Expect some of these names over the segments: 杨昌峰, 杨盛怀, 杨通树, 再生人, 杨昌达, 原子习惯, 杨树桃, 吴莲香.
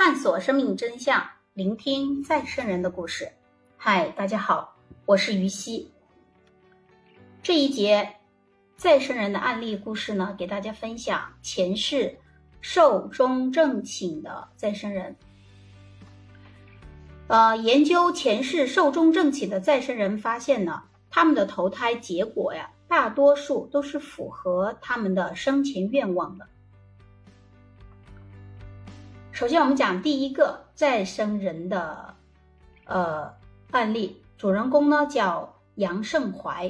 探索生命真相，聆听再生人的故事。嗨，大家好，我是于西。这一节再生人的案例故事呢，给大家分享前世寿终正寝的再生人。研究前世寿终正寝的再生人发现呢，他们的投胎结果呀，大多数都是符合他们的生前愿望的。首先我们讲第一个再生人的案例，主人公呢叫杨盛怀，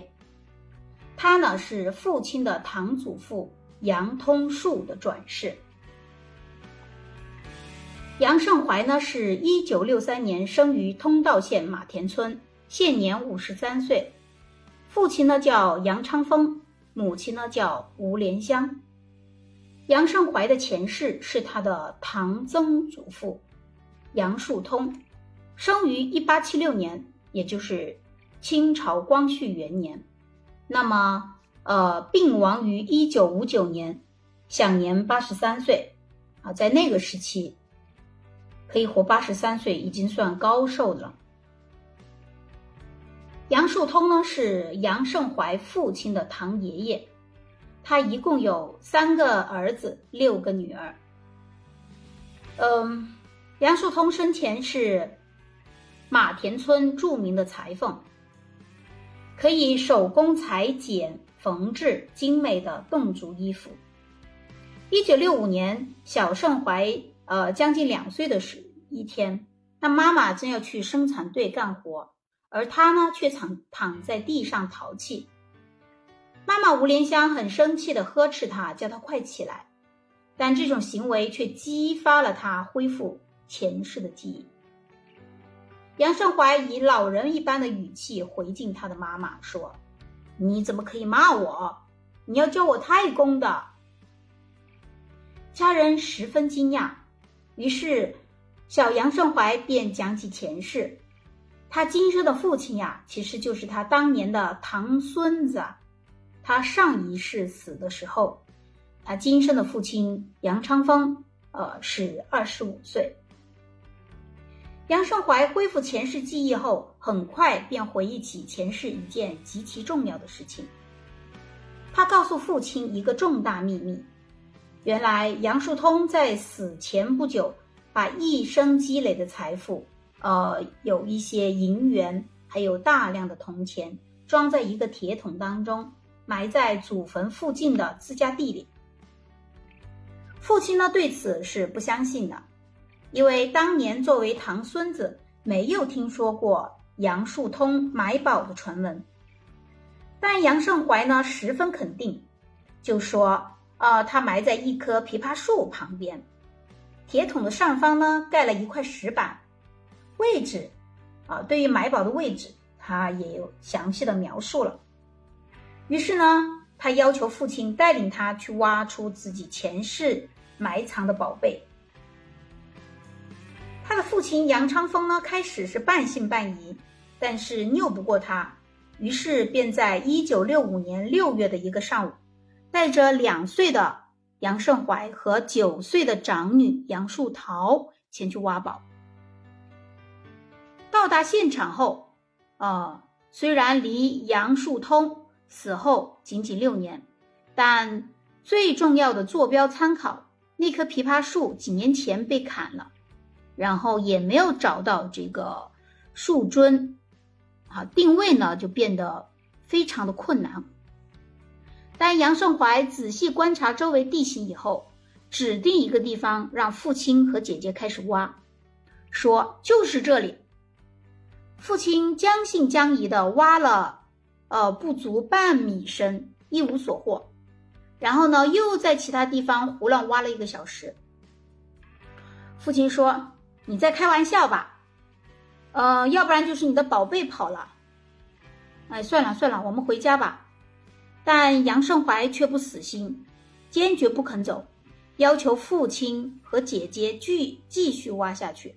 他呢是父亲的堂祖父杨通树的转世。杨盛怀呢是1963年生于通道县马田村，现年53岁。父亲呢叫杨昌峰，母亲呢叫吴莲香。杨盛怀的前世是他的堂曾祖父杨树通，生于1876年，也就是清朝光绪元年。那么病亡于1959年，享年83岁啊，在那个时期可以活83岁已经算高寿了。杨树通呢是杨盛怀父亲的堂爷爷，他一共有3个儿子，6个女儿。杨树通生前是马田村著名的裁缝，可以手工裁剪缝制精美的侗族衣服。1965年小盛怀将近2岁的一天，那妈妈正要去生产队干活，而他呢却躺在地上淘气。妈妈吴莲香很生气地呵斥他，叫他快起来，但这种行为却激发了他恢复前世的记忆。杨盛怀以老人一般的语气回敬他的妈妈说，你怎么可以骂我，你要叫我太公的。家人十分惊讶，于是小杨盛怀便讲起前世，他今生的父亲呀，其实就是他当年的堂孙子。他上一世死的时候，他今生的父亲杨昌峰是25岁。杨盛怀恢复前世记忆后，很快便回忆起前世一件极其重要的事情。他告诉父亲一个重大秘密，原来杨树通在死前不久，把一生积累的财富有一些银元，还有大量的铜钱，装在一个铁桶当中，埋在祖坟附近的自家地里。父亲呢对此是不相信的，因为当年作为堂孙子，没有听说过杨树通埋宝的传闻。但杨盛怀呢十分肯定，就说他埋在一棵枇杷树旁边，铁桶的上方呢盖了一块石板。位置对于埋宝的位置他也有详细的描述了。于是呢他要求父亲带领他去挖出自己前世埋藏的宝贝。他的父亲杨昌峰呢开始是半信半疑，但是拗不过他，于是便在1965年6月的一个上午，带着2岁的杨盛怀和9岁的长女杨树桃前去挖宝。到达现场后，虽然离杨树通死后仅仅6年，但最重要的坐标参考那棵枇杷树几年前被砍了，然后也没有找到这个树墩，定位呢就变得非常的困难。但杨盛怀仔细观察周围地形以后，指定一个地方让父亲和姐姐开始挖，说就是这里。父亲将信将疑地挖了不足半米深，一无所获，然后呢又在其他地方胡乱挖了1个小时。父亲说，你在开玩笑吧，要不然就是你的宝贝跑了，哎，算了我们回家吧。但杨盛怀却不死心，坚决不肯走，要求父亲和姐姐继续挖下去。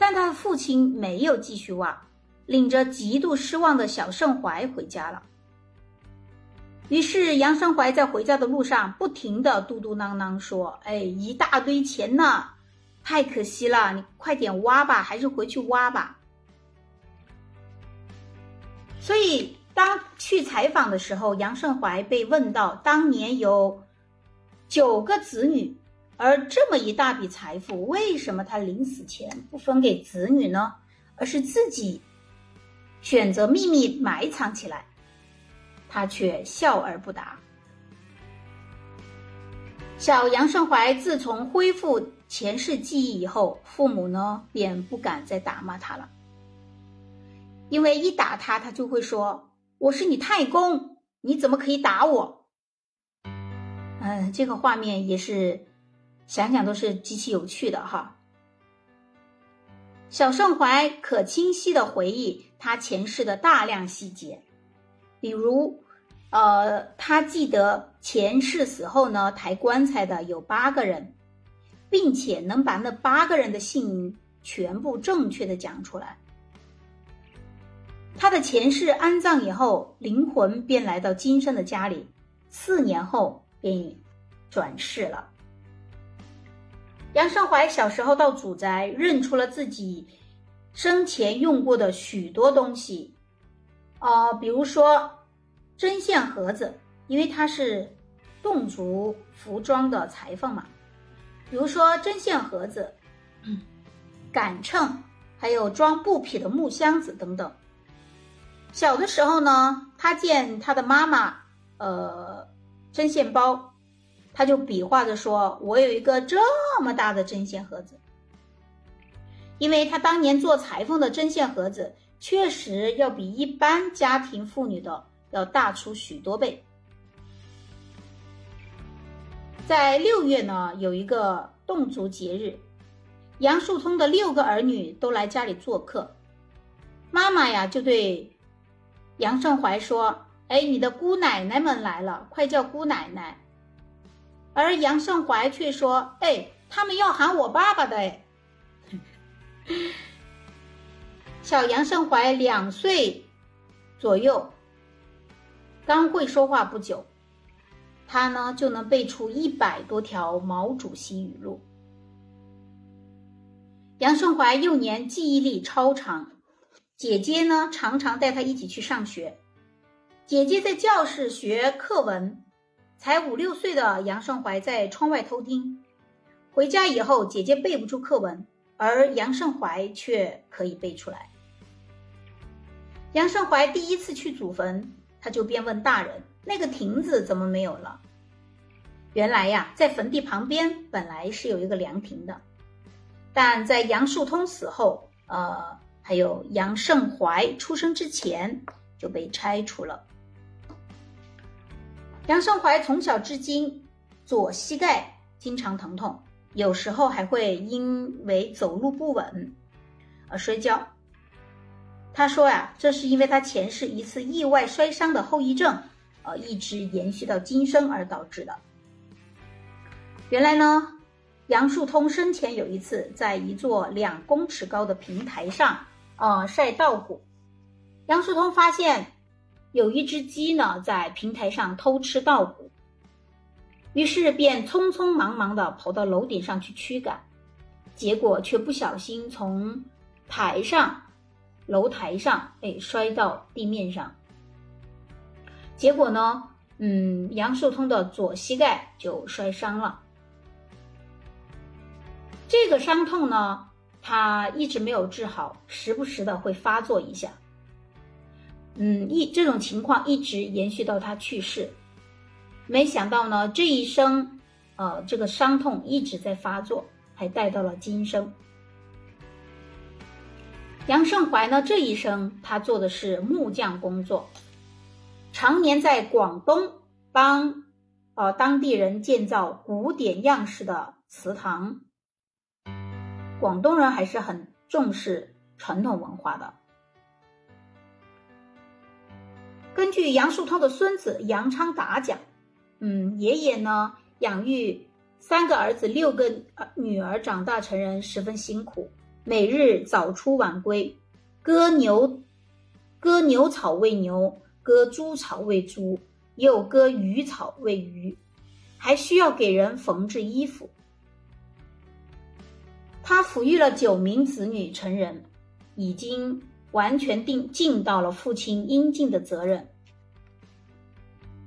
但他的父亲没有继续挖，领着极度失望的小盛怀回家了。于是杨盛怀在回家的路上不停地嘟嘟囔囔说，哎，一大堆钱呢，太可惜了，你快点挖吧，还是回去挖吧。所以当去采访的时候，杨盛怀被问到当年有9个子女，而这么一大笔财富，为什么他临死前不分给子女呢？而是自己选择秘密埋藏起来，他却笑而不答。小杨盛怀自从恢复前世记忆以后，父母呢便不敢再打骂他了，因为一打他，他就会说：“我是你太公，你怎么可以打我？”这个画面也是想想都是极其有趣的哈。小盛怀可清晰地回忆他前世的大量细节，比如他记得前世死后呢，抬棺材的有8个人，并且能把那8个人的姓名全部正确的讲出来。他的前世安葬以后，灵魂便来到今生的家里，4年后便已转世了。杨盛怀小时候到祖宅，认出了自己生前用过的许多东西，比如说针线盒子，因为它是侗族服装的裁缝嘛，比如说针线盒子、杆秤，还有装布匹的木箱子等等。小的时候呢，他见他的妈妈针线包，他就比划着说：“我有一个这么大的针线盒子。”因为他当年做裁缝的针线盒子确实要比一般家庭妇女的要大出许多倍。在6月呢，有一个侗族节日，杨树通的6个儿女都来家里做客。妈妈呀，就对杨盛怀说：“哎，你的姑奶奶们来了，快叫姑奶奶。”而杨盛怀却说：“哎，他们要喊我爸爸的哎。”小杨盛怀2岁左右，刚会说话不久，他呢就能背出100多条毛主席语录。杨盛怀幼年记忆力超长，姐姐呢常常带他一起去上学。姐姐在教室学课文，才5、6岁的杨盛怀在窗外偷听。回家以后，姐姐背不出课文，而杨盛怀却可以背出来。杨盛怀第一次去祖坟，他就便问大人：“那个亭子怎么没有了？”原来呀，在坟地旁边本来是有一个凉亭的，但在杨树通死后，还有杨盛怀出生之前就被拆除了。杨盛怀从小至今，左膝盖经常疼痛，有时候还会因为走路不稳而摔跤。他说呀，这是因为他前世一次意外摔伤的后遗症，一直延续到今生而导致的。原来呢，杨树通生前有一次在一座2公尺高的平台上，晒稻谷。杨树通发现有一只鸡呢在平台上偷吃稻谷，于是便匆匆忙忙地跑到楼顶上去驱赶，结果却不小心从楼台上摔到地面上，结果呢，杨树通的左膝盖就摔伤了。这个伤痛呢，他一直没有治好，时不时的会发作一下。这种情况一直延续到他去世。没想到呢，这一生，这个伤痛一直在发作，还带到了今生。杨盛怀呢，这一生他做的是木匠工作，常年在广东帮当地人建造古典样式的祠堂。广东人还是很重视传统文化的。根据杨树通的孙子杨昌达讲，爷爷呢养育3个儿子6个女儿长大成人十分辛苦，每日早出晚归，割牛草喂牛，割猪草喂猪，又割鱼草喂鱼，还需要给人缝制衣服。他抚育了9名子女成人，已经完全尽到了父亲应尽的责任。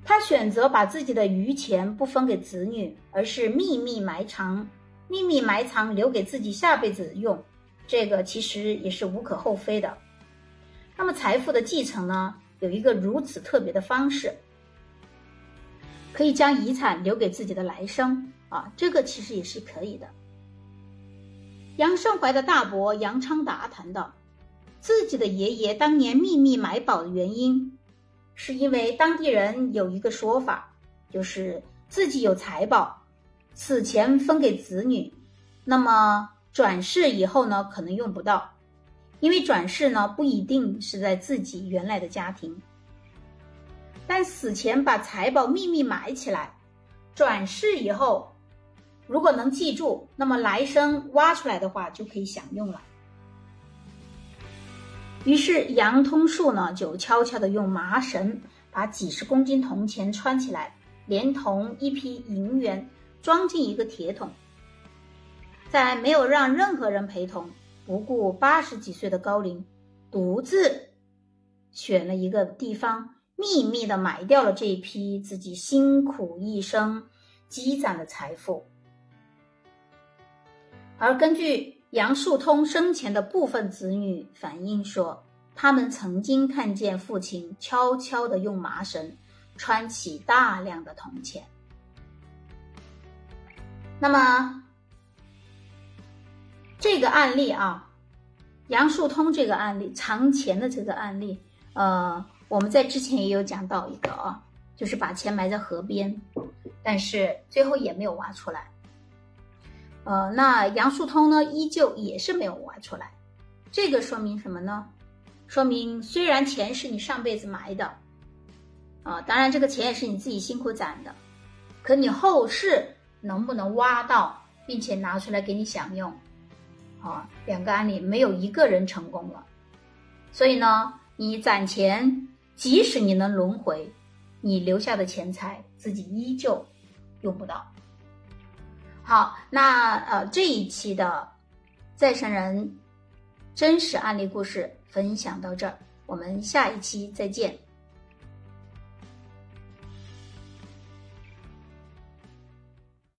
他选择把自己的余钱不分给子女，而是秘密埋藏留给自己下辈子用，这个其实也是无可厚非的。那么财富的继承呢，有一个如此特别的方式，可以将遗产留给自己的来生啊，这个其实也是可以的。杨盛怀的大伯杨昌达谈到，自己的爷爷当年秘密买宝的原因，是因为当地人有一个说法，就是自己有财宝，此前分给子女，那么转世以后呢，可能用不到，因为转世呢不一定是在自己原来的家庭，但死前把财宝秘密埋起来，转世以后如果能记住，那么来生挖出来的话就可以享用了。于是杨通树呢就悄悄地用麻绳把几10公斤铜钱穿起来，连同一批银元装进一个铁桶，在没有让任何人陪同，不顾80几岁的高龄，独自选了一个地方，秘密地埋掉了这一批自己辛苦一生积攒的财富。而根据杨树通生前的部分子女反映说，他们曾经看见父亲悄悄地用麻绳穿起大量的铜钱。那么这个案例啊，杨树通这个案例，藏钱的这个案例，我们在之前也有讲到一个啊，就是把钱埋在河边，但是最后也没有挖出来。那杨树通呢依旧也是没有挖出来，这个说明什么呢？说明虽然钱是你上辈子埋的当然这个钱也是你自己辛苦攒的，可你后世能不能挖到并且拿出来给你享用两个案例没有一个人成功了。所以呢，你攒钱，即使你能轮回，你留下的钱财自己依旧用不到。好，那这一期的再生人真实案例故事分享到这儿，我们下一期再见。